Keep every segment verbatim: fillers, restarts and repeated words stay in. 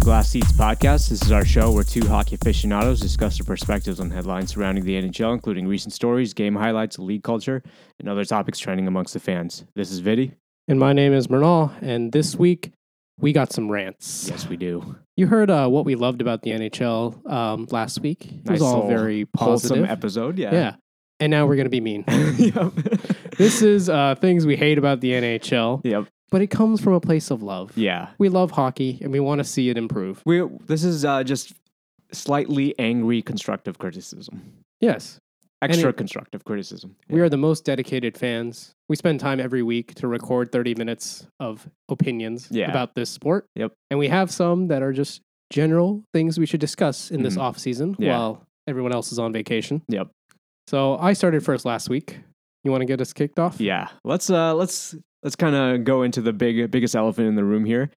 the Glass Seats Podcast. This is our show where two hockey aficionados discuss their perspectives on headlines surrounding the N H L, including recent stories, game highlights, league culture, and other topics trending amongst the fans. This is Viddy. And my name is Mernal, and this week we got some rants. Yes, we do. You heard uh, what we loved about the N H L um, last week. It nice was all very positive. Wholesome episode, yeah. Yeah. And now we're going to be mean. Yep. This is uh, things we hate about the N H L. Yep. But it comes from a place of love. Yeah. We love hockey, and we want to see it improve. We This is uh, just slightly angry, constructive criticism. Yes. Extra it, constructive criticism. We yeah. are the most dedicated fans. We spend time every week to record thirty minutes of opinions yeah. about this sport. Yep. And we have some that are just general things we should discuss in mm-hmm. this off-season yeah. while everyone else is on vacation. Yep. So I started first last week. You want to get us kicked off? Yeah. Let's... Uh, let's Let's kind of go into the big, biggest elephant in the room here,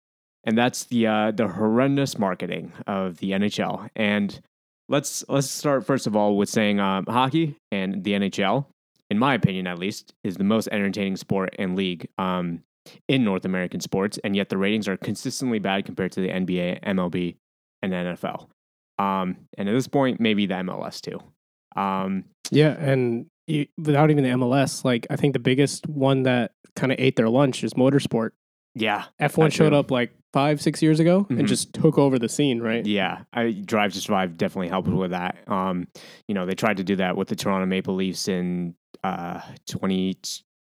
and that's the uh, the horrendous marketing of the N H L. And let's let's start first of all with saying um, hockey and the N H L, in my opinion at least, is the most entertaining sport and league um, in North American sports, and yet the ratings are consistently bad compared to the N B A, M L B, and N F L. Um, and at this point, maybe the M L S too. Um, yeah, and. You, without even the M L S, like I think the biggest one that kind of ate their lunch is motorsport. Yeah, F one showed up like five, six years ago mm-hmm. and just took over the scene, right? Yeah, I, Drive to Survive definitely helped with that. Um, you know, they tried to do that with the Toronto Maple Leafs in uh, twenty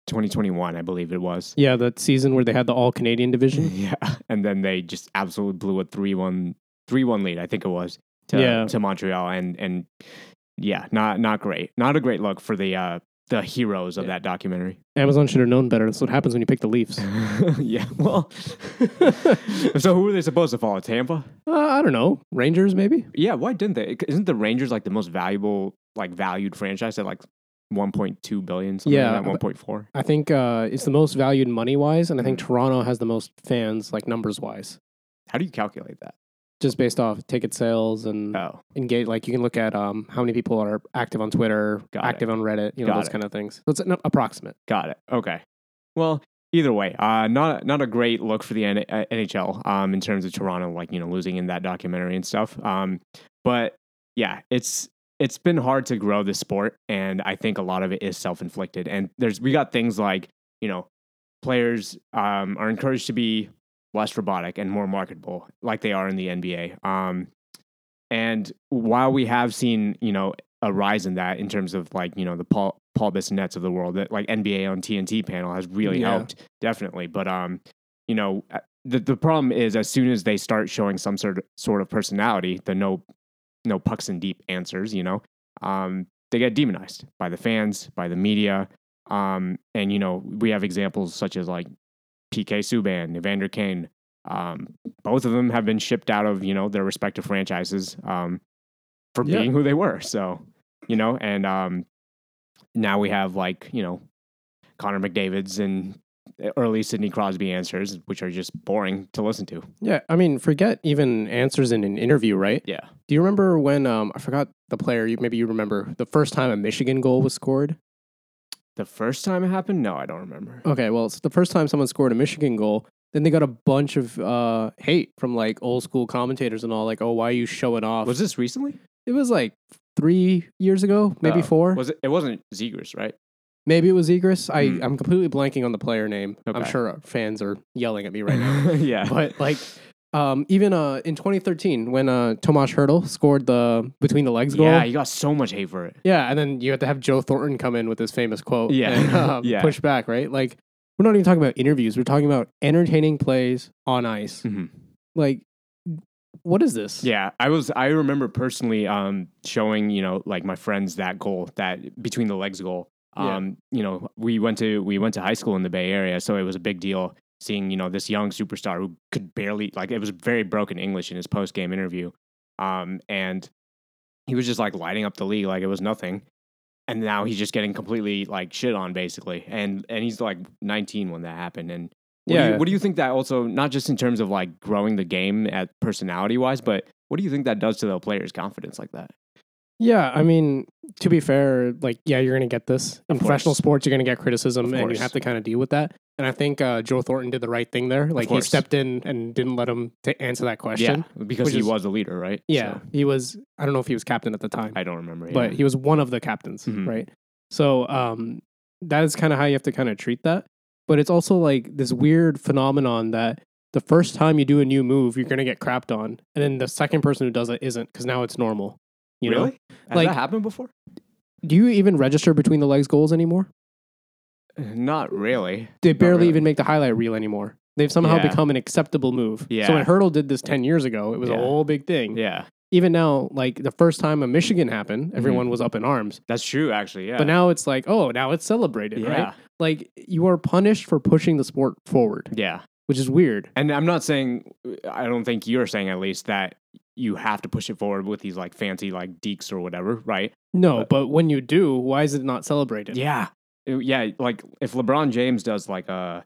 twenty-one, I believe it was. Yeah, that season where they had the all-Canadian division. Yeah, and then they just absolutely blew a three one three one lead, I think it was, to, yeah. to Montreal and and. Yeah, not not great. Not a great look for the uh, the heroes of yeah. that documentary. Amazon should have known better. That's what happens when you pick the Leafs. Yeah, well. So who were they supposed to follow? Tampa? Uh, I don't know. Rangers, maybe? Yeah, why didn't they? Isn't the Rangers like the most valuable, like valued franchise at like one point two billion dollars? Something yeah. Like one point four? I think uh, it's the most valued money-wise, and I think Toronto has the most fans, like numbers-wise. How do you calculate that? Just based off ticket sales and oh. engage, like you can look at um, how many people are active on Twitter, Got active it. on Reddit, you know, Got those it. kind of things. So it's an approximate. Got it. Okay. Well, either way, uh, not not a great look for the N H L um, in terms of Toronto, like, you know, losing in that documentary and stuff. Um, but yeah, it's it's been hard to grow this sport, and I think a lot of it is self-inflicted. And there's we got things like, you know, players um, are encouraged to be less robotic and more marketable like they are in the N B A. Um, and while we have seen, you know, a rise in that in terms of like, you know, the Paul, Paul Bissonettes of the world, that like N B A on T N T panel has really yeah. helped definitely. But, um, you know, the, the problem is as soon as they start showing some sort of sort of personality, the no, no pucks and deep answers, you know, um, they get demonized by the fans, by the media. Um, and, you know, we have examples such as like, P K Subban, Evander Kane, um, both of them have been shipped out of, you know, their respective franchises um, for yeah. being who they were. So, you know, and um, now we have like, you know, Connor McDavid's and early Sidney Crosby answers, which are just boring to listen to. Yeah. I mean, forget even answers in an interview, right? Yeah. Do you remember when, um, I forgot the player, you, maybe you remember the first time a Michigan goal was scored? The first time it happened? No, I don't remember. Okay, well, it's the first time someone scored a Michigan goal, then they got a bunch of uh, hate from like old school commentators and all, like, oh, why are you showing off? Was this recently? It was like three years ago, maybe oh. four. Was it? It wasn't Zegras, right? Maybe it was Zegras. Mm. I, I'm completely blanking on the player name. Okay. I'm sure fans are yelling at me right now. Yeah. But like, um, even uh, in twenty thirteen, when uh, Tomas Hertl scored the between the legs goal, yeah, you got so much hate for it. Yeah, and then you have to have Joe Thornton come in with his famous quote, yeah, and, um, yeah. push back, right? Like, we're not even talking about interviews; we're talking about entertaining plays on ice. Mm-hmm. Like, what is this? Yeah, I was. I remember personally um, showing you know like my friends that goal, that between the legs goal. Um, yeah. You know, we went to we went to high school in the Bay Area, so it was a big deal. Seeing, you know, this young superstar who could barely, like, it was very broken English in his post-game interview. Um, and he was just, like, lighting up the league like it was nothing. And now he's just getting completely, like, shit on, basically. And and he's, like, nineteen when that happened. And what, yeah. do, you, what do you think that also, not just in terms of, like, growing the game at personality-wise, but what do you think that does to the player's confidence like that? Yeah, I mean, to be fair, like, yeah, you're going to get this. In professional sports, you're going to get criticism, and you have to kind of deal with that. And I think uh, Joe Thornton did the right thing there. Like, he stepped in and didn't let him to answer that question. Yeah, because he is, was a leader, right? Yeah, so. he was. I don't know if he was captain at the time. I don't remember. Yeah. But he was one of the captains, mm-hmm. right? So um, that is kind of how you have to kind of treat that. But it's also like this weird phenomenon that the first time you do a new move, you're going to get crapped on. And then the second person who does it isn't, because now it's normal. You really? Know? Has like, that happened before? Do you even register between the legs goals anymore? Not really. They barely really. even make the highlight reel anymore. They've somehow yeah. become an acceptable move. Yeah. So when Hertl did this ten years ago, it was yeah. a whole big thing. Yeah. Even now, like the first time a Michigan happened, everyone mm-hmm. was up in arms. That's true, actually. Yeah. But now it's like, oh, now it's celebrated, yeah. right? Like, you are punished for pushing the sport forward. Yeah. Which is weird. And I'm not saying, I don't think you're saying at least that you have to push it forward with these like fancy like deeks or whatever, right? No, but, but when you do, why is it not celebrated? Yeah. Yeah, like if LeBron James does like a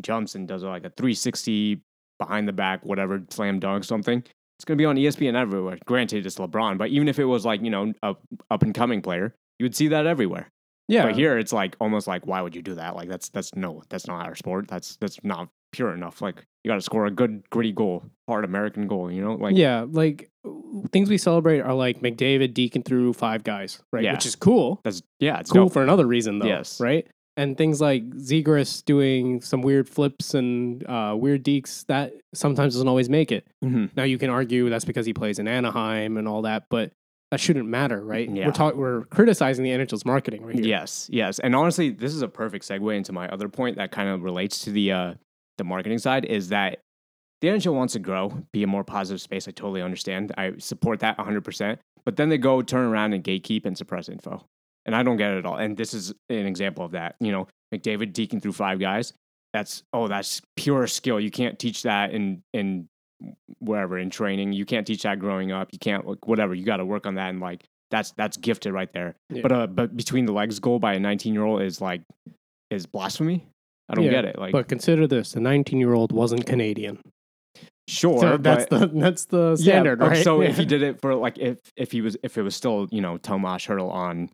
jumps and does like a three sixty behind the back, whatever, slam dunk, something, it's going to be on E S P N everywhere. Granted, it's LeBron, but even if it was like, you know, a up and coming player, you would see that everywhere. Yeah. But here it's like almost like, why would you do that? Like that's, that's no, that's not our sport. That's, that's not pure enough. Like you got to score a good, gritty goal, hard American goal, you know? Like, yeah. Like things we celebrate are like McDavid deacon through five guys, right? Yeah. Which is cool. That's, yeah. It's cool dope. For another reason though. Yes. Right. And things like Zegras doing some weird flips and uh, weird deeks, that sometimes doesn't always make it. Mm-hmm. Now you can argue that's because he plays in Anaheim and all that, but that shouldn't matter, right? Yeah. We're ta- we're criticizing the N H L's marketing right here. Yes, yes. And honestly, this is a perfect segue into my other point that kind of relates to the uh, the marketing side, is that the N H L wants to grow, be a more positive space. I totally understand. I support that one hundred percent. But then they go turn around and gatekeep and suppress info. And I don't get it at all. And this is an example of that. You know, McDavid deking through five guys. That's, oh, that's pure skill. You can't teach that in in... wherever in training. You can't teach that growing up. You can't, like, whatever, you got to work on that, and like that's that's gifted right there. Yeah. But uh but between the legs goal by a nineteen year old is like is blasphemy. I don't yeah, get it. Like, but consider this, the nineteen year old wasn't Canadian. Sure, so that's but, the that's the standard, yeah, right? So yeah. if he did it for like if if he was if it was still, you know, Tomas Hertl on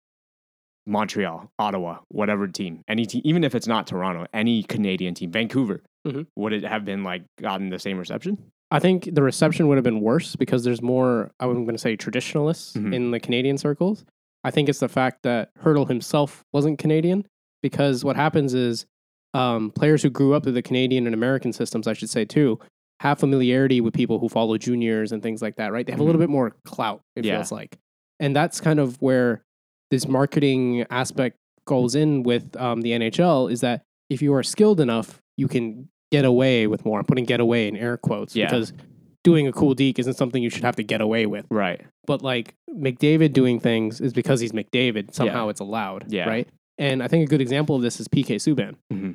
Montreal, Ottawa, whatever team, any team, even if it's not Toronto, any Canadian team, Vancouver, mm-hmm. would it have been like gotten the same reception? I think the reception would have been worse because there's more, I'm going to say, traditionalists mm-hmm. in the Canadian circles. I think it's the fact that Hertl himself wasn't Canadian, because what happens is um, players who grew up through the Canadian and American systems, I should say too, have familiarity with people who follow juniors and things like that, right? They have mm-hmm. a little bit more clout, it yeah. feels like. And that's kind of where this marketing aspect goes in with um, the N H L, is that if you are skilled enough, you can get away with more. I'm putting get away in air quotes yeah. because doing a cool deke isn't something you should have to get away with. Right. But like McDavid doing things is because he's McDavid. Somehow yeah. it's allowed. Yeah. Right. And I think a good example of this is P K Subban. Mm-hmm.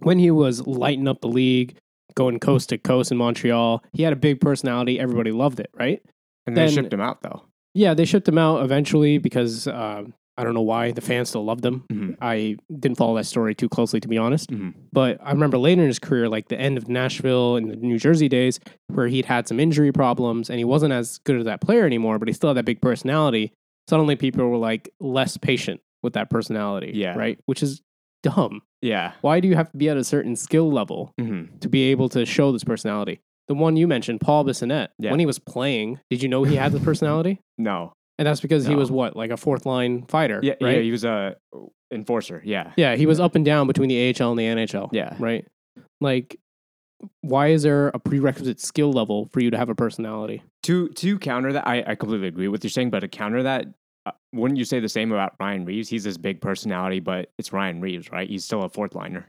When he was lighting up the league, going coast to coast in Montreal, he had a big personality. Everybody loved it. Right. And then, they shipped him out though. Yeah. They shipped him out eventually because uh, I don't know why. The fans still loved him. Mm-hmm. I didn't follow that story too closely, to be honest. Mm-hmm. But I remember later in his career, like the end of Nashville and the New Jersey days, where he'd had some injury problems and he wasn't as good as that player anymore, but he still had that big personality. Suddenly people were like less patient with that personality, yeah. right? Which is dumb. Yeah. Why do you have to be at a certain skill level mm-hmm. to be able to show this personality? The one you mentioned, Paul Bissonnette, yeah. when he was playing, did you know he had this personality? No. And that's because no. he was what, like a fourth line fighter, yeah, right? Yeah, he was a enforcer, yeah. Yeah, he was up and down between the A H L and the N H L, yeah. right? Like, why is there a prerequisite skill level for you to have a personality? To to counter that, I, I completely agree with what you're saying, but to counter that, uh, wouldn't you say the same about Ryan Reeves? He's this big personality, but it's Ryan Reeves, right? He's still a fourth liner.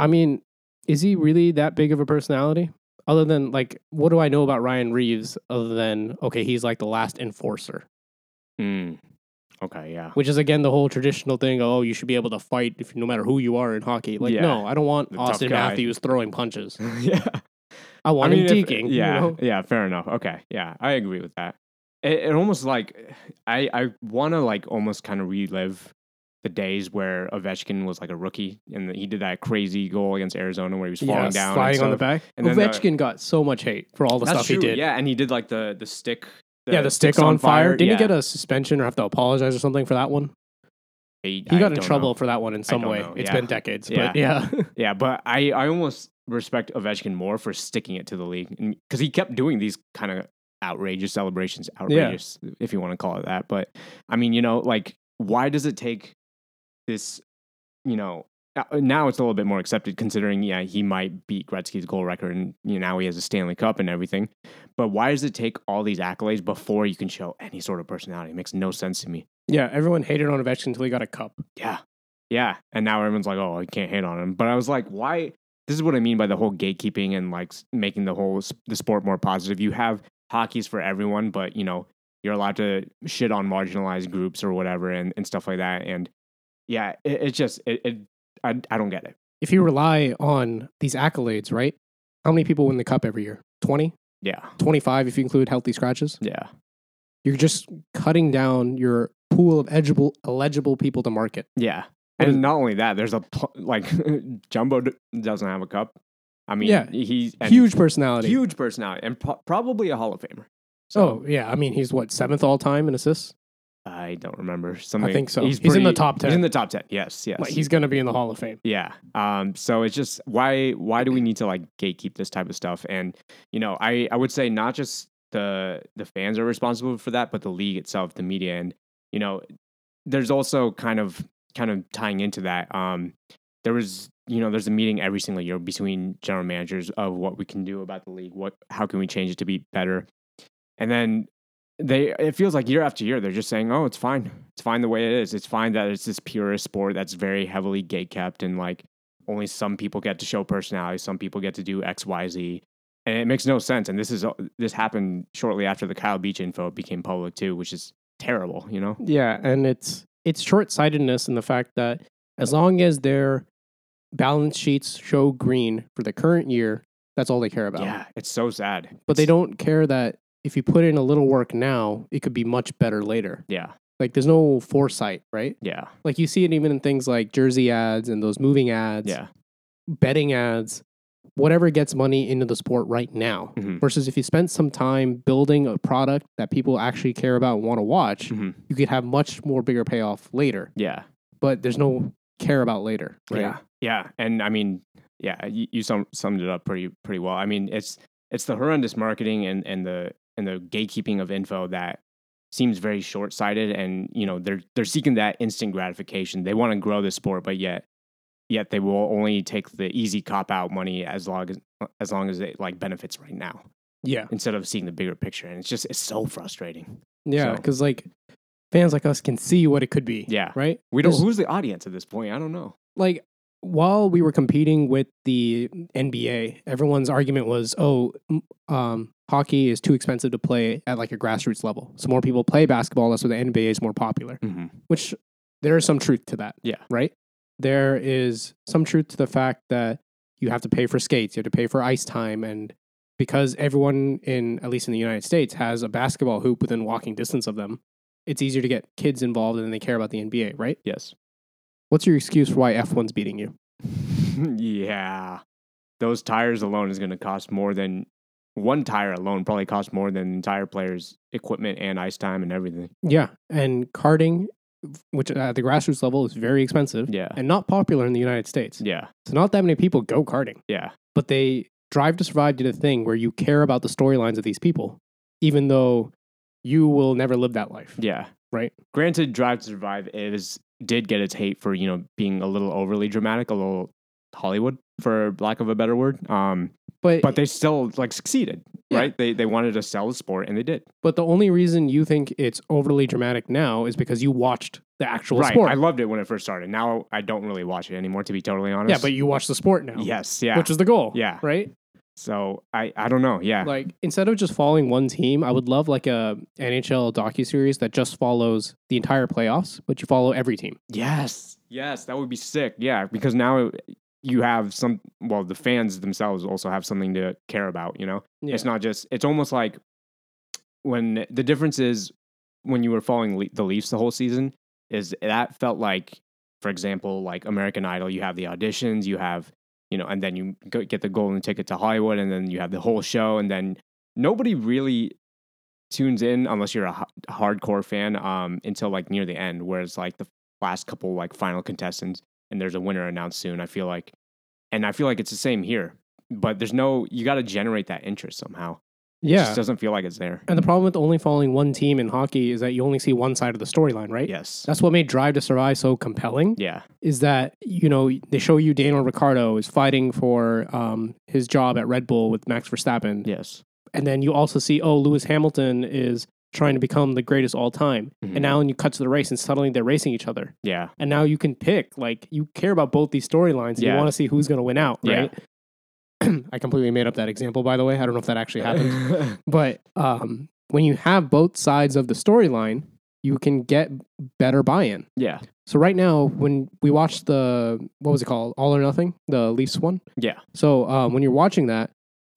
I mean, is he really that big of a personality? Other than, like, what do I know about Ryan Reeves other than, okay, he's like the last enforcer? Mm. Okay, yeah. Which is, again, the whole traditional thing, oh, you should be able to fight if no matter who you are in hockey. Like, yeah. no, I don't want the Austin Matthews throwing punches. yeah. I want I mean, him deking. Yeah, you know? yeah, fair enough. Okay, yeah, I agree with that. It, it almost, like, I, I want to, like, almost kind of relive the days where Ovechkin was like a rookie and he did that crazy goal against Arizona where he was falling yeah, down, sliding on the back. And Ovechkin the, got so much hate for all the stuff true, he did. Yeah, and he did like the the stick. The yeah, the stick on fire. fire. Didn't yeah. he get a suspension or have to apologize or something for that one? He I got in trouble know. for that one in some way. Know. It's yeah. been decades, yeah. but yeah. yeah, but I, I almost respect Ovechkin more for sticking it to the league because he kept doing these kind of outrageous celebrations, outrageous, yeah. if you want to call it that. But I mean, you know, like, why does it take this, you know, now it's a little bit more accepted considering, yeah, he might beat Gretzky's goal record and you know, now he has a Stanley Cup and everything. But why does it take all these accolades before you can show any sort of personality? It makes no sense to me. Yeah, everyone hated on Ovechkin until he got a cup. Yeah. Yeah. And now everyone's like, oh, you can't hate on him. But I was like, why? This is what I mean by the whole gatekeeping and like making the whole the sport more positive. You have hockey's for everyone, but you know, you're allowed to shit on marginalized groups or whatever and, and stuff like that. And yeah, it, it's just, it, it I, I don't get it. If you rely on these accolades, right? How many people win the cup every year? twenty? Yeah. twenty-five if you include healthy scratches? Yeah. You're just cutting down your pool of eligible, eligible people to market. Yeah. What and is, not only that, there's a, pl- like, Jumbo doesn't have a cup. I mean, yeah. he's... Huge personality. Huge personality. And po- probably a Hall of Famer. So. Oh, yeah. I mean, he's, what, seventh all-time in assists? I don't remember. Something. I think so. He's, he's pretty, in the top ten. He's in the top ten. Yes, yes. Like, he's going to be in the Hall of Fame. Yeah. Um. So it's just why why do we need to like gatekeep this type of stuff? And you know, I, I would say not just the the fans are responsible for that, but the league itself, the media, and you know, there's also kind of kind of tying into that. Um. There was you know there's a meeting every single year between general managers of what we can do about the league. What how can we change it to be better? And then. They it feels like year after year they're just saying, oh, it's fine, it's fine the way it is, it's fine that it's this purist sport that's very heavily gate kept and like only some people get to show personality, some people get to do X Y Z, and it makes no sense. And this is this happened shortly after the Kyle Beach info became public too, which is terrible, you know. Yeah, and it's it's short sightedness in the fact that as long as their balance sheets show green for the current year, that's all they care about. Yeah, it's so sad. But it's, they don't care that. If you put in a little work now, it could be much better later. Yeah. Like, there's no foresight, right? Yeah. Like, you see it even in things like jersey ads and those moving ads, yeah, betting ads, whatever gets money into the sport right now. Mm-hmm. Versus if you spent some time building a product that people actually care about and want to watch, mm-hmm. you could have much more bigger payoff later. Yeah. But there's no care about later, right? Yeah. Yeah. And, I mean, yeah, you, you sum, summed it up pretty pretty well. I mean, it's it's the horrendous marketing and, and the... and the gatekeeping of info that seems very short-sighted, and you know they're they're seeking that instant gratification. They want to grow the sport, but yet yet they will only take the easy cop-out money as long as as long as it like benefits right now. Yeah. Instead of seeing the bigger picture, and it's just it's so frustrating. Yeah, because so, like fans like us can see what it could be. Yeah. Right. We don't. There's, who's the audience at this point? I don't know. Like. While we were competing with the N B A, everyone's argument was, oh, um, hockey is too expensive to play at like a grassroots level. So more people play basketball, so the N B A is more popular, mm-hmm. which there is some truth to that. Yeah. Right? There is some truth to the fact that you have to pay for skates, you have to pay for ice time. And because everyone in, at least in the United States, has a basketball hoop within walking distance of them, it's easier to get kids involved and they care about the N B A, right? Yes. What's your excuse for why F one's beating you? Yeah. Those tires alone is going to cost more than... One tire alone probably costs more than the entire player's equipment and ice time and everything. Yeah. And karting, which at the grassroots level is very expensive. Yeah. And not popular in the United States. Yeah. So not that many people go karting. Yeah. But they... Drive to Survive did a thing where you care about the storylines of these people, even though you will never live that life. Yeah. Right? Granted, Drive to Survive is... did get its hate for, you know, being a little overly dramatic, a little Hollywood, for lack of a better word. Um, but but they still, like, succeeded, yeah. right? They they wanted to sell the sport, and they did. But the only reason you think it's overly dramatic now is because you watched the actual right. sport. I loved it when it first started. Now I don't really watch it anymore, to be totally honest. Yeah, but you watch the sport now. Yes, yeah. Which is the goal, yeah. right? So, I, I don't know, yeah. Like, instead of just following one team, I would love, like, a N H L docuseries that just follows the entire playoffs, but you follow every team. Yes. Yes, that would be sick, yeah. Because now you have some... Well, the fans themselves also have something to care about, you know? Yeah. It's not just... It's almost like when... The difference is when you were following Le- the Leafs the whole season is that felt like, for example, like American Idol, you have the auditions, you have... You know, and then you get the golden ticket to Hollywood, and then you have the whole show, and then nobody really tunes in unless you're a h- hardcore fan um, until like near the end, whereas like the last couple like final contestants, and there's a winner announced soon. I feel like, and I feel like it's the same here, but there's no, you got to generate that interest somehow. Yeah. It just doesn't feel like it's there. And the problem with only following one team in hockey is that you only see one side of the storyline, right? Yes. That's what made Drive to Survive so compelling. Yeah. Is that, you know, they show you Daniel Ricciardo is fighting for um, his job at Red Bull with Max Verstappen. Yes. And then you also see, oh, Lewis Hamilton is trying to become the greatest all time. Mm-hmm. And now when you cut to the race and suddenly they're racing each other. Yeah. And now you can pick, like, you care about both these storylines and yeah. you want to see who's going to win out, right? Yeah. I completely made up that example, by the way. I don't know if that actually happened. But um, when you have both sides of the storyline, you can get better buy-in. Yeah. So right now, when we watch the, what was it called? All or Nothing? The Leafs one? Yeah. So um, when you're watching that,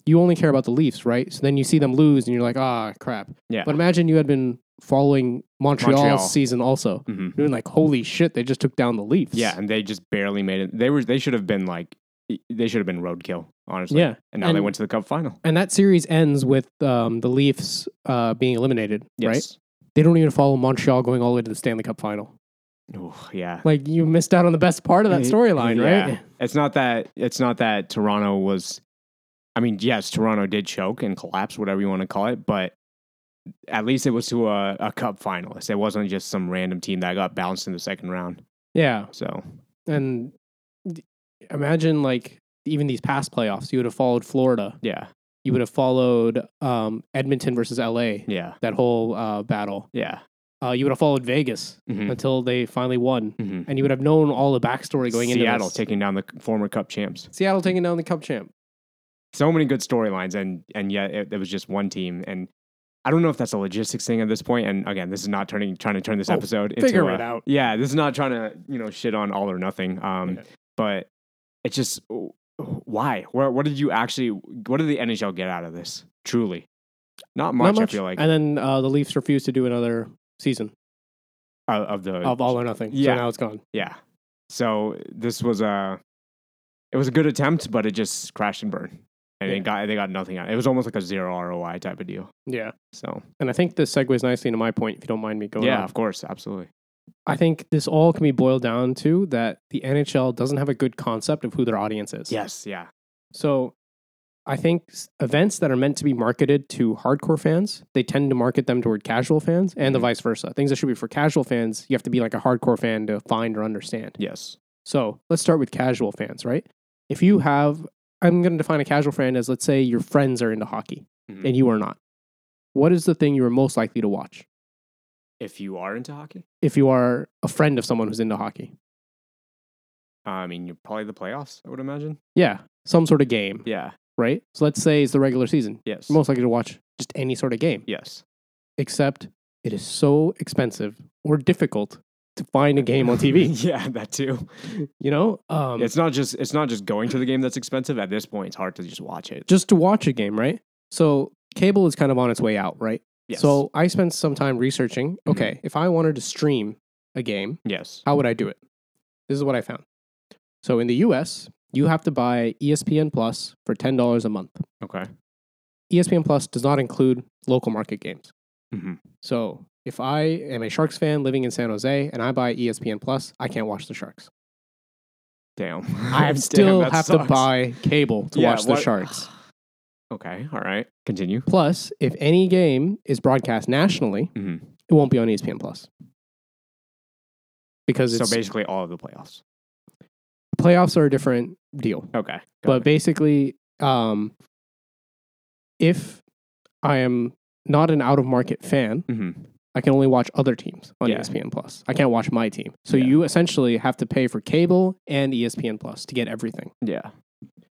you only care about the Leafs, right? So then you see them lose and you're like, ah, crap. Yeah. But imagine you had been following Montreal's Montreal. season also. Mm-hmm. Doing like, holy shit, they just took down the Leafs. Yeah, and they just barely made it. They were. They should have been like, they should have been roadkill, honestly. Yeah. And now and, they went to the Cup final. And that series ends with um, the Leafs uh, being eliminated, yes. right? They don't even follow Montreal going all the way to the Stanley Cup final. Ooh, yeah. Like, you missed out on the best part of that storyline, yeah. right? It's not that it's not that Toronto was... I mean, yes, Toronto did choke and collapse, whatever you want to call it, but at least it was to a, a Cup finalist. It wasn't just some random team that got bounced in the second round. Yeah. So... And... Imagine, like, even these past playoffs, you would have followed Florida. Yeah. You would have followed um, Edmonton versus L A. Yeah. That whole uh, battle. Yeah. Uh, you would have followed Vegas mm-hmm. until they finally won. Mm-hmm. And you would have known all the backstory going Seattle into Seattle taking down the former Cup champs. Seattle taking down the Cup champ. So many good storylines, and, and yet it, it was just one team. And I don't know if that's a logistics thing at this point. And again, this is not turning trying to turn this oh, episode figure into... Figure it a, out. Yeah, this is not trying to, you know, shit on All or Nothing. Um, okay. But... It's just, why? What, what did you actually, what did the N H L get out of this? Truly. Not much, Not much. I feel like. And then uh, the Leafs refused to do another season. Uh, of the... Of All or Nothing. Yeah. So now it's gone. Yeah. So this was a, it was a good attempt, but it just crashed and burned. And yeah. it got, they got nothing out. It was almost like a zero R O I type of deal. Yeah. So. And I think this segues nicely into my point, if you don't mind me going Yeah, on. Of course. Absolutely. I think this all can be boiled down to that the N H L doesn't have a good concept of who their audience is. Yes, yeah. So I think events that are meant to be marketed to hardcore fans, they tend to market them toward casual fans and mm-hmm. the vice versa. Things that should be for casual fans, you have to be like a hardcore fan to find or understand. Yes. So let's start with casual fans, right? If you have, I'm going to define a casual fan as, let's say your friends are into hockey mm-hmm. and you are not. What is the thing you are most likely to watch? If you are into hockey? If you are a friend of someone who's into hockey. Uh, I mean, you're probably the playoffs, I would imagine. Yeah. Some sort of game. Yeah. Right? So let's say it's the regular season. Yes. You're most likely to watch just any sort of game. Yes. Except it is so expensive or difficult to find a game on T V. Yeah, that too. You know? Um, it's not just it's not just going to the game that's expensive. At this point, it's hard to just watch it. Just to watch a game, right? So cable is kind of on its way out, right? Yes. So I spent some time researching, okay, mm-hmm. if I wanted to stream a game, yes, how would I do it? This is what I found. So in the U S, you have to buy E S P N Plus for ten dollars a month. Okay. E S P N Plus does not include local market games. Mm-hmm. So if I am a Sharks fan living in San Jose and I buy E S P N Plus, I can't watch the Sharks. Damn. I still Damn, have sucks. to buy cable to yeah, watch the what? Sharks. Okay, all right. Continue. Plus, if any game is broadcast nationally, mm-hmm. it won't be on E S P N Plus. Because it's... So basically all of the playoffs. Playoffs are a different deal. Okay. But it. basically, um, if I am not an out-of-market fan, mm-hmm. I can only watch other teams on yeah. E S P N Plus. I can't watch my team. So yeah. you essentially have to pay for cable and E S P N Plus to get everything. Yeah.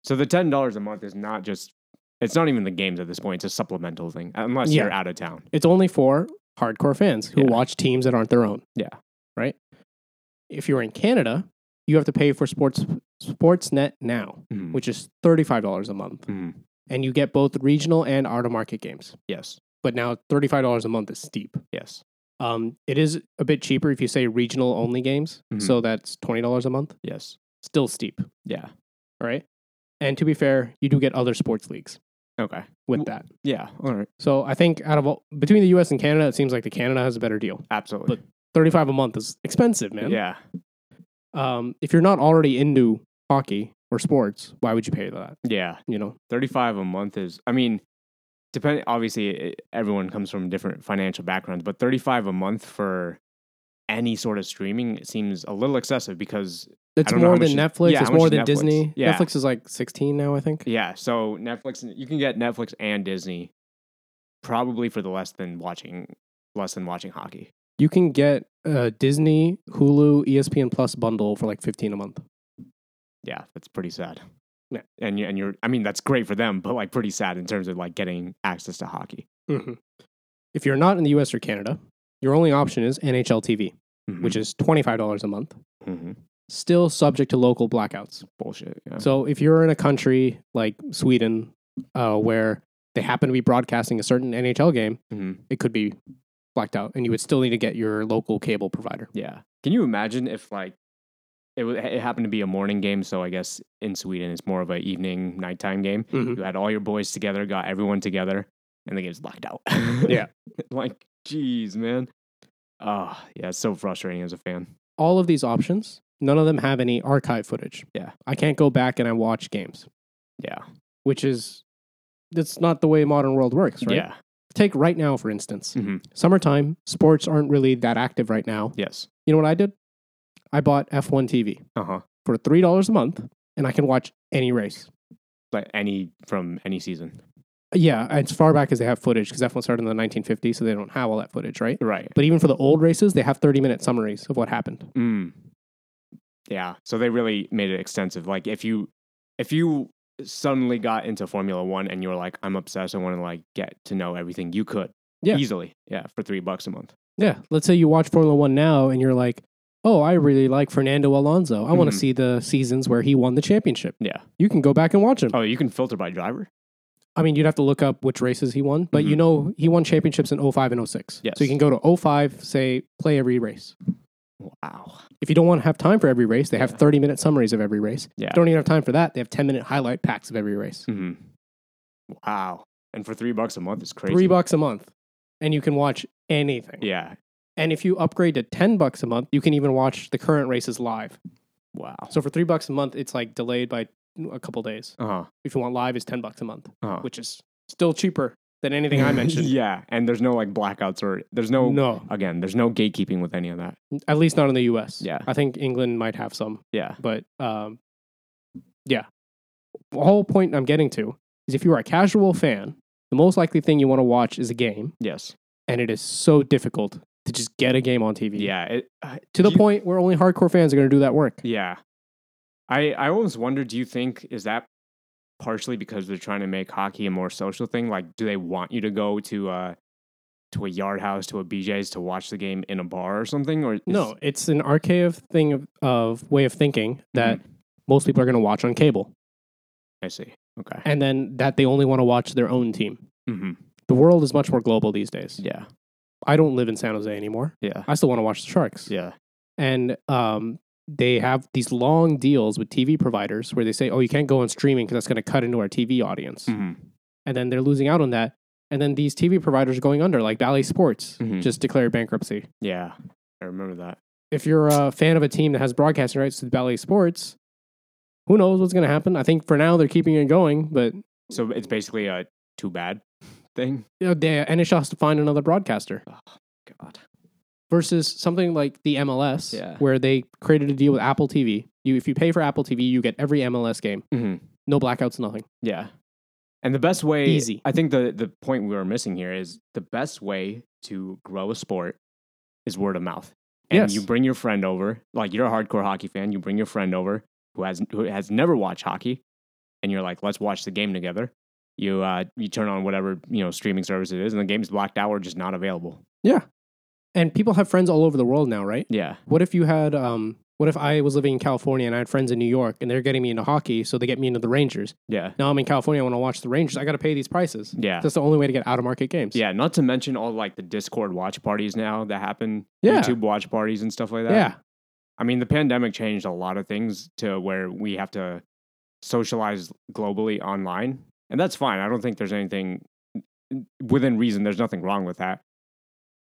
So the ten dollars a month is not just... It's not even the games at this point. It's a supplemental thing, unless yeah. you're out of town. It's only for hardcore fans who yeah. watch teams that aren't their own. Yeah. Right? If you're in Canada, you have to pay for Sports Sportsnet Now, mm-hmm. which is thirty-five dollars a month. Mm-hmm. And you get both regional and out-of-market games. Yes. But now thirty-five dollars a month is steep. Yes. Um, it is a bit cheaper if you say regional-only games. Mm-hmm. So that's twenty dollars a month. Yes. Still steep. Yeah. All right? And to be fair, you do get other sports leagues. Okay. With that. Yeah. All right. So I think out of all, between the U S and Canada, it seems like the Canada has a better deal. Absolutely. But thirty-five a month is expensive, man. Yeah. Um, if you're not already into hockey or sports, why would you pay that? Yeah. You know, thirty-five a month is, I mean, depend, obviously it, everyone comes from different financial backgrounds, but thirty-five a month for any sort of streaming seems a little excessive because it's more than Netflix. Yeah, it's more than Netflix. Disney. Yeah. Netflix is like sixteen now, I think. Yeah. So Netflix, you can get Netflix and Disney probably for the less than watching, less than watching hockey. You can get a Disney, Hulu, E S P N Plus bundle for like fifteen a month. Yeah, that's pretty sad. Yeah. And you, and you're, I mean, that's great for them, but like pretty sad in terms of like getting access to hockey. Mm-hmm. If you're not in the U S or Canada, your only option is N H L T V, mm-hmm. which is twenty-five dollars a month. Mm-hmm. Still subject to local blackouts. Bullshit. Yeah. So if you're in a country like Sweden, uh, where they happen to be broadcasting a certain N H L game, mm-hmm. it could be blacked out, and you would still need to get your local cable provider. Yeah. Can you imagine if like it, w- it happened to be a morning game? So I guess in Sweden it's more of an evening, nighttime game. Mm-hmm. You had all your boys together, got everyone together, and the game's blacked out. Yeah. Like, jeez, man. Oh, yeah. It's so frustrating as a fan. All of these options, none of them have any archive footage. Yeah. I can't go back and I watch games. Yeah. Which is, that's not the way modern world works, right? Yeah. Take right now, for instance. Mm-hmm. Summertime, sports aren't really that active right now. Yes. You know what I did? I bought F one T V uh-huh. for three dollars a month, and I can watch any race. Like any, from any season. Yeah, as far back as they have footage, because F one started in the nineteen fifties, so they don't have all that footage, right? Right. But even for the old races, they have thirty-minute summaries of what happened. Mm. Yeah, so they really made it extensive. Like, if you if you suddenly got into Formula One and you were like, I'm obsessed, I want to, like, get to know everything, you could. Yeah. Easily. Yeah, for three bucks a month. Yeah, let's say you watch Formula One now and you're like, oh, I really like Fernando Alonso. I mm-hmm. want to see the seasons where he won the championship. Yeah. You can go back and watch him. Oh, you can filter by driver? I mean, you'd have to look up which races he won, but mm-hmm. you know he won championships in oh five and oh six. Yes. So you can go to oh five, say, play every race. Wow. If you don't want to have time for every race, they have yeah. thirty-minute summaries of every race. Yeah. If you don't even have time for that, they have ten-minute highlight packs of every race. Mm-hmm. Wow. And for three bucks a month, it's crazy. Three bucks a month. And you can watch anything. Yeah. And if you upgrade to ten bucks a month, you can even watch the current races live. Wow. So for three bucks a month, it's like delayed by a couple days. Uh-huh. If you want live, it's ten bucks a month, uh-huh. which is still cheaper than anything I mentioned. Yeah, and there's no like blackouts or there's no, no, again, there's no gatekeeping with any of that. At least not in the U S. Yeah. I think England might have some. Yeah. But um, yeah. The whole point I'm getting to is if you are a casual fan, the most likely thing you want to watch is a game. Yes. And it is so difficult to just get a game on T V. Yeah. It, uh, to the you, point where only hardcore fans are going to do that work. Yeah. I, I always wonder, do you think, is that partially because they're trying to make hockey a more social thing? Like, do they want you to go to uh to a yard house, to a B J's to watch the game in a bar or something? Or is... No, it's an archaic thing of, of way of thinking that mm-hmm. most people are going to watch on cable. I see. Okay. And then that they only want to watch their own team. Mm-hmm. The world is much more global these days. Yeah. I don't live in San Jose anymore. Yeah. I still want to watch the Sharks. Yeah. And, um... they have these long deals with T V providers where they say, oh, you can't go on streaming because that's going to cut into our T V audience. Mm-hmm. And then they're losing out on that. And then these T V providers are going under, like Bally Sports mm-hmm. just declared bankruptcy. Yeah, I remember that. If you're a fan of a team that has broadcasting rights to Bally Sports, who knows what's going to happen? I think for now they're keeping it going, but... So it's basically a too bad thing? Yeah, you know, the N H L has to find another broadcaster. Oh, God. Versus something like the M L S, yeah. where they created a deal with Apple T V. You, if you pay for Apple T V, you get every M L S game. Mm-hmm. No blackouts, nothing. Yeah. And the best way... Easy. I think the, the point we were missing here is the best way to grow a sport is word of mouth. And yes. you bring your friend over. Like, you're a hardcore hockey fan. You bring your friend over who has who has never watched hockey. And you're like, let's watch the game together. You uh, you turn on whatever, you know, streaming service it is, and the game's blacked out or just not available. Yeah. And people have friends all over the world now, right? Yeah. What if you had, um, what if I was living in California and I had friends in New York and they're getting me into hockey, so they get me into the Rangers. Yeah. Now I'm in California, I want to watch the Rangers. I got to pay these prices. Yeah. That's the only way to get out of market games. Yeah. Not to mention all like the Discord watch parties now that happen. Yeah. YouTube watch parties and stuff like that. Yeah. I mean, the pandemic changed a lot of things to where we have to socialize globally online. And that's fine. I don't think there's anything within reason. There's nothing wrong with that.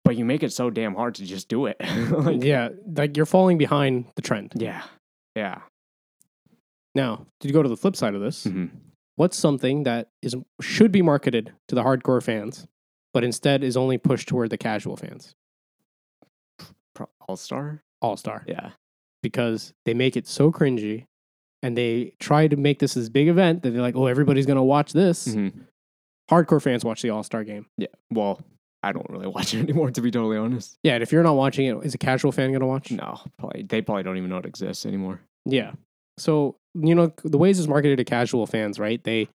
but you make it so damn hard to just do it. like, yeah, like you're falling behind the trend. Yeah, yeah. Now, to go to the flip side of this, mm-hmm. what's something that is should be marketed to the hardcore fans, but instead is only pushed toward the casual fans? All-Star? All-Star. Yeah. Because they make it so cringy, and they try to make this this big event that they're like, oh, everybody's going to watch this. Mm-hmm. Hardcore fans watch the All-Star game. Yeah. Well, I don't really watch it anymore, to be totally honest. Yeah, and if you're not watching it, is a casual fan going to watch? No. Probably. They probably don't even know it exists anymore. Yeah. So, you know, the ways it's marketed to casual fans, right? They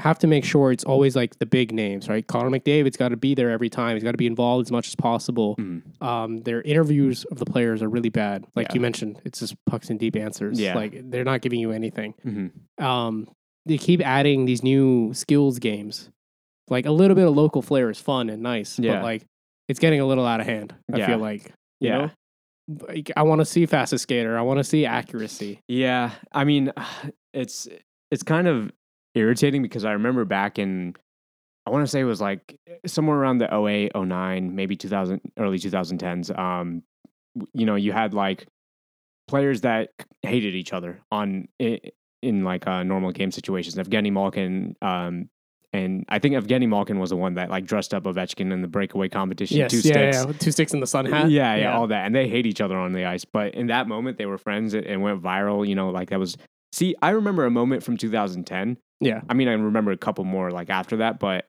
have to make sure it's always like the big names, right? Connor McDavid's got to be there every time. He's got to be involved as much as possible. Mm. Um, their interviews of the players are really bad. Like yeah. you mentioned, it's just pucks and deep answers. Yeah. Like they're not giving you anything. Mm-hmm. Um, they keep adding these new skills games. Like a little bit of local flair is fun and nice, yeah. but like it's getting a little out of hand. I yeah. feel like, you yeah. know? Like, I want to see fastest skater. I want to see accuracy. Yeah. I mean, it's, it's kind of irritating because I remember back in, I want to say it was like somewhere around the oh eight, oh nine, maybe two thousand, early twenty tens. Um, you know, you had like players that hated each other on in, in like uh, normal game situations. Evgeny Malkin, um, and I think Evgeny Malkin was the one that like dressed up Ovechkin in the breakaway competition. Yes, two yeah, sticks. Yeah, two sticks in the sun hat. Yeah, yeah, yeah, all that. And they hate each other on the ice. But in that moment, they were friends. It, it went viral. You know, like that was... See, I remember a moment from two thousand ten. Yeah. I mean, I remember a couple more like after that, but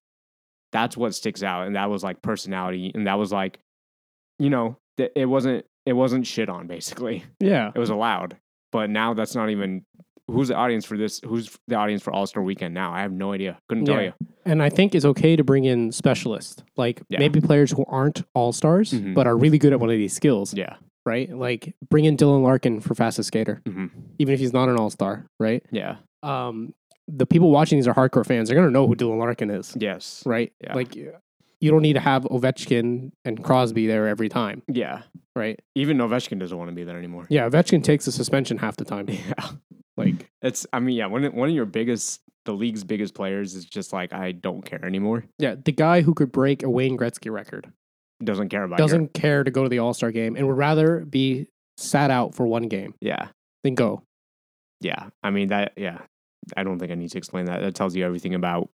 that's what sticks out. And that was like personality. And that was like, you know, th- it wasn't it wasn't shit on, basically. Yeah. It was allowed. But now that's not even... Who's the audience for this? Who's the audience for All-Star Weekend now? I have no idea. Couldn't yeah. tell you. And I think it's okay to bring in specialists, like yeah. maybe players who aren't All-Stars, mm-hmm. but are really good at one of these skills. Yeah. Right? Like bring in Dylan Larkin for fastest skater, mm-hmm. even if he's not an All-Star, right? Yeah. Um, the people watching these are hardcore fans. They're going to know who Dylan Larkin is. Yes. Right? Yeah. Like you don't need to have Ovechkin and Crosby there every time. Yeah. Right? Even Ovechkin doesn't want to be there anymore. Yeah. Ovechkin takes a suspension half the time. Yeah. Like it's, I mean, yeah, one one of your biggest, the league's biggest players is just like, I don't care anymore. Yeah, the guy who could break a Wayne Gretzky record doesn't care about doesn't your... care to go to the All Star game and would rather be sat out for one game. Yeah, than go. Yeah, I mean that. Yeah, I don't think I need to explain that. That tells you everything about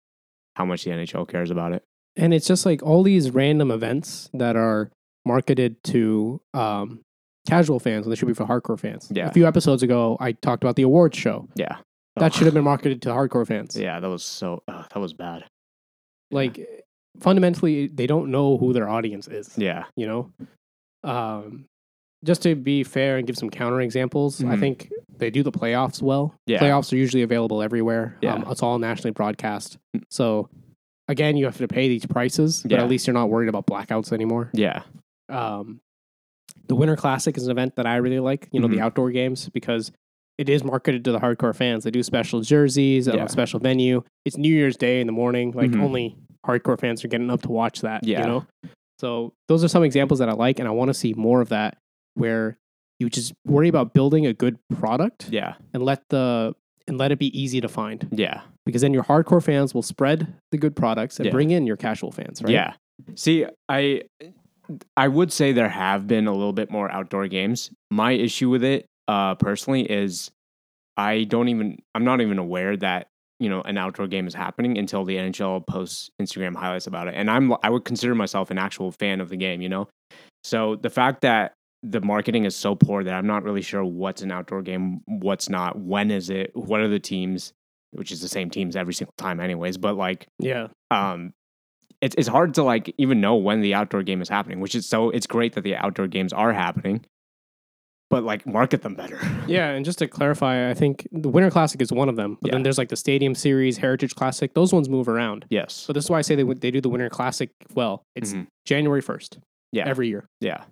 how much the N H L cares about it. And it's just like all these random events that are marketed to. Um, Casual fans, and they should be for hardcore fans. Yeah. A few episodes ago, I talked about the awards show. Yeah. Oh. That should have been marketed to hardcore fans. Yeah, that was so, uh, that was bad. Like, yeah. fundamentally, they don't know who their audience is. Yeah. You know? Um, just to be fair and give some counter examples, mm-hmm. I think they do the playoffs well. Yeah. Playoffs are usually available everywhere. Yeah. Um, it's all nationally broadcast. So, again, you have to pay these prices, but yeah. at least you're not worried about blackouts anymore. Yeah. Um, The Winter Classic is an event that I really like, you know, mm-hmm. the outdoor games, because it is marketed to the hardcore fans. They do special jerseys, yeah. a special venue. It's New Year's Day in the morning. Like, mm-hmm. only hardcore fans are getting up to watch that, yeah. you know? So those are some examples that I like, and I want to see more of that, where you just worry about building a good product yeah. and let the and let it be easy to find. Yeah. Because then your hardcore fans will spread the good products and yeah. bring in your casual fans, right? Yeah. See, I... I would say there have been a little bit more outdoor games. My issue with it, uh, personally, is I don't even, I'm not even aware that, you know, an outdoor game is happening until the N H L posts Instagram highlights about it. And I'm, I would consider myself an actual fan of the game, you know? So the fact that the marketing is so poor that I'm not really sure what's an outdoor game, what's not, when is it, what are the teams, which is the same teams every single time anyways, but like, yeah. um, It's it's hard to like even know when the outdoor game is happening, which is so it's great that the outdoor games are happening, but like market them better. Yeah, and just to clarify, I think the Winter Classic is one of them, but yeah. then there's like the Stadium Series, Heritage Classic. Those ones move around. Yes. So this is why I say they they do the Winter Classic well. It's mm-hmm. January first. Yeah. Every year. Yeah.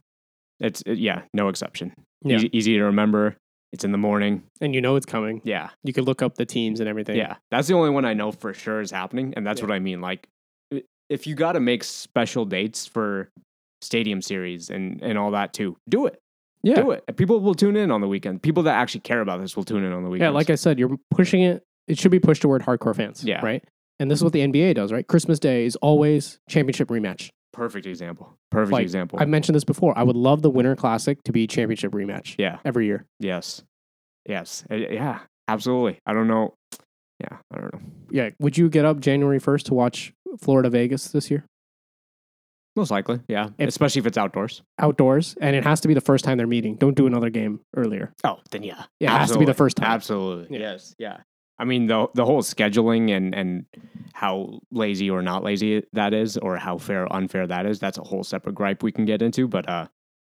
It's it, yeah, no exception. Yeah. Easy, easy to remember. It's in the morning. And you know it's coming. Yeah. You can look up the teams and everything. Yeah. That's the only one I know for sure is happening, and that's yeah. what I mean like if you got to make special dates for Stadium Series and, and all that too, do it. Yeah. Do it. People will tune in on the weekend. People that actually care about this will tune in on the weekend. Yeah, like I said, you're pushing it. It should be pushed toward hardcore fans. Yeah. Right? And this is what the N B A does, right? Christmas Day is always championship rematch. Perfect example. Perfect like, example. I mentioned this before. I would love the Winter Classic to be championship rematch. Yeah. Every year. Yes. Yes. Yeah. Absolutely. I don't know. Yeah. I don't know. Yeah. Would you get up January first to watch Florida Vegas this year? Most likely. Yeah. If, Especially if it's outdoors. Outdoors. And it has to be the first time they're meeting. Don't do another game earlier. Oh, then yeah. Yeah. Absolutely. It has to be the first time. Absolutely. Yeah. Yes. Yeah. I mean, the the whole scheduling and, and how lazy or not lazy that is, or how fair or unfair that is, that's a whole separate gripe we can get into. But uh,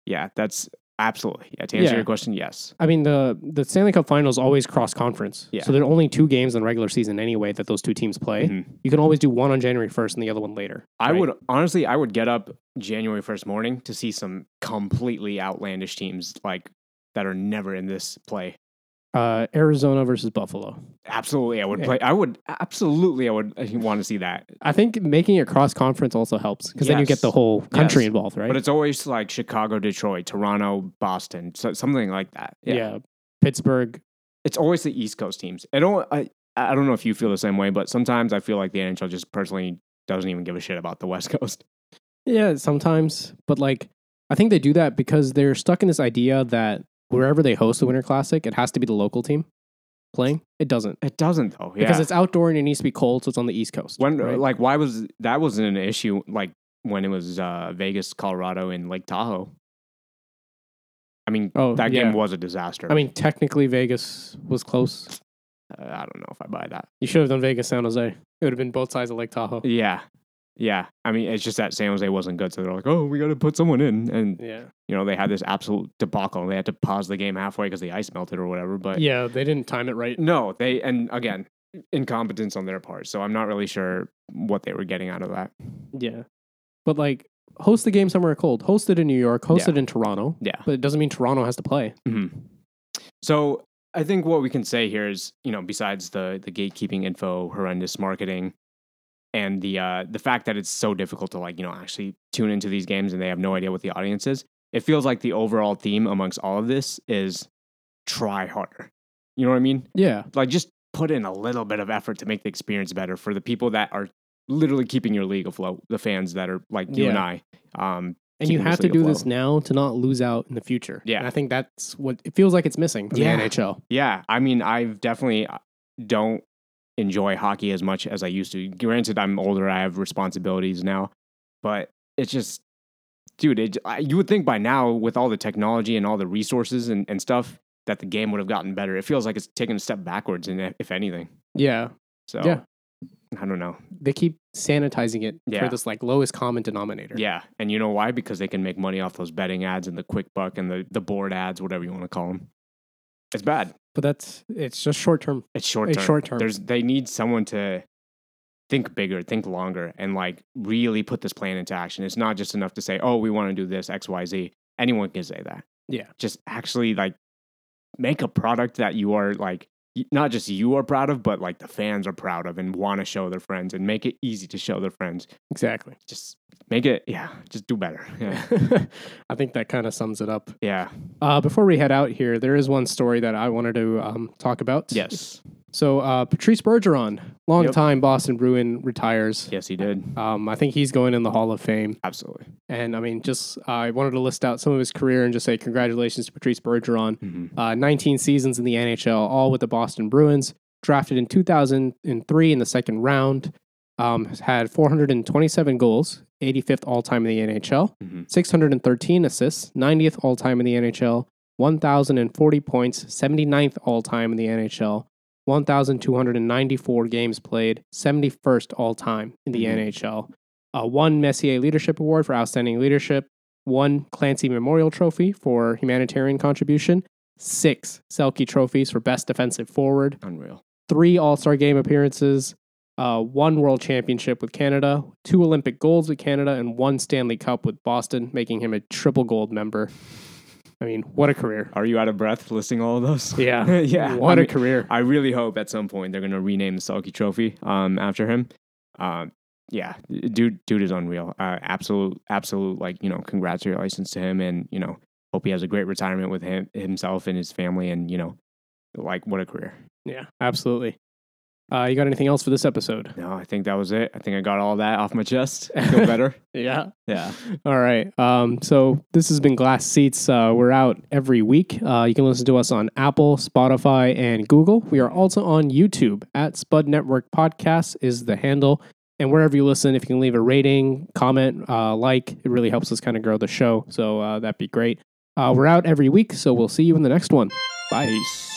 yeah, that's absolutely. Yeah, to answer yeah. your question, yes. I mean, the, the Stanley Cup Finals always cross-conference. Yeah. So there are only two games in regular season anyway that those two teams play. Mm-hmm. You can always do one on January first and the other one later. I right? would, honestly, I would get up January first morning to see some completely outlandish teams like that are never in this play. Uh, Arizona versus Buffalo. Absolutely, I would play. I would absolutely. I would want to see that. I think making it cross conference also helps because yes. then you get the whole country yes. involved, right? But it's always like Chicago, Detroit, Toronto, Boston, so something like that. Yeah. yeah, Pittsburgh. It's always the East Coast teams. I don't. I I don't know if you feel the same way, but sometimes I feel like the N H L just personally doesn't even give a shit about the West Coast. Yeah, sometimes, but like I think they do that because they're stuck in this idea that wherever they host the Winter Classic, it has to be the local team playing. It doesn't. It doesn't, though. Yeah. Because it's outdoor and it needs to be cold, so it's on the East Coast. When, right? Like, why was... That wasn't an issue, like, when it was uh, Vegas, Colorado, and Lake Tahoe. I mean, oh, that yeah. game was a disaster. I mean, technically, Vegas was close. Uh, I don't know if I buy that. You should have done Vegas, San Jose. It would have been both sides of Lake Tahoe. Yeah. Yeah. I mean, it's just that San Jose wasn't good, so they're like, oh, we got to put someone in. And, yeah. you know, they had this absolute debacle. They had to pause the game halfway because the ice melted or whatever. But yeah, they didn't time it right. No, they, and again, incompetence on their part. So I'm not really sure what they were getting out of that. Yeah. But, like, host the game somewhere cold. Host it in New York. Host yeah. it in Toronto. Yeah. But it doesn't mean Toronto has to play. Mm-hmm. So I think what we can say here is, you know, besides the the gatekeeping info, horrendous marketing, and the uh, the fact that it's so difficult to like you know actually tune into these games and they have no idea what the audience is, it feels like the overall theme amongst all of this is try harder. You know what I mean? Yeah. Like just put in a little bit of effort to make the experience better for the people that are literally keeping your league afloat, the fans that are like you yeah. and I. Um, and you have to do afloat. this now to not lose out in the future. Yeah. And I think that's what it feels like it's missing from yeah. the N H L. Yeah. I mean, I've definitely don't enjoy hockey as much as I used to. Granted, I'm older. I have responsibilities now, but it's just, dude, it, I, you would think by now with all the technology and all the resources and, and stuff that the game would have gotten better. It feels like it's taken a step backwards, in, if anything. Yeah. So yeah. I don't know. They keep sanitizing it yeah. for this like lowest common denominator. Yeah. And you know why? Because they can make money off those betting ads and the quick buck and the, the board ads, whatever you want to call them. It's bad. But that's, it's just short term. It's short term. It's short term. There's, they need someone to think bigger, think longer, and like really put this plan into action. It's not just enough to say, oh, we want to do this X, Y, Z. Anyone can say that. Yeah. Just actually like make a product that you are like, not just you are proud of, but like the fans are proud of and want to show their friends and make it easy to show their friends. Exactly. Just make it, yeah, just do better. Yeah. I think that kind of sums it up. Yeah. Uh, before we head out here, there is one story that I wanted to um, talk about. Yes. So uh, Patrice Bergeron, long-time yep. Boston Bruin, retires. Yes, he did. Um, I think he's going in the Hall of Fame. Absolutely. And I mean, just uh, I wanted to list out some of his career and just say congratulations to Patrice Bergeron. Mm-hmm. Uh, nineteen seasons in the N H L, all with the Boston Bruins. Drafted in two thousand three in the second round. Um, had four hundred twenty-seven goals, eighty-fifth all-time in the N H L, mm-hmm. six hundred thirteen assists, ninetieth all-time in the N H L, one thousand forty points, seventy-ninth all-time in the N H L. one thousand two hundred ninety-four games played, seventy-first all-time in the mm-hmm. N H L. Uh, one Messier Leadership Award for Outstanding Leadership, one Clancy Memorial Trophy for Humanitarian Contribution, six Selke Trophies for Best Defensive Forward. Unreal. Three All-Star Game appearances, uh, one World Championship with Canada, two Olympic golds with Canada, and one Stanley Cup with Boston, making him a triple gold member. I mean, what a career. Are you out of breath listing all of those? Yeah. yeah. What I mean, a career. I really hope at some point they're going to rename the Selke Trophy um, after him. Uh, yeah. Dude dude is unreal. Uh, absolute, absolute, like, you know, congratulations to him. And, you know, hope he has a great retirement with him, himself and his family. And, you know, like, what a career. Yeah, absolutely. Uh, you got anything else for this episode? No, I think that was it. I think I got all that off my chest. I feel better. Yeah. Yeah. All right. Um, so this has been Glass Seats. Uh, we're out every week. Uh, you can listen to us on Apple, Spotify, and Google. We are also on YouTube at Spud Network Podcast is the handle. And wherever you listen, if you can leave a rating, comment, uh, like, it really helps us kind of grow the show. So uh, that'd be great. Uh, we're out every week. So we'll see you in the next one. Bye. Peace.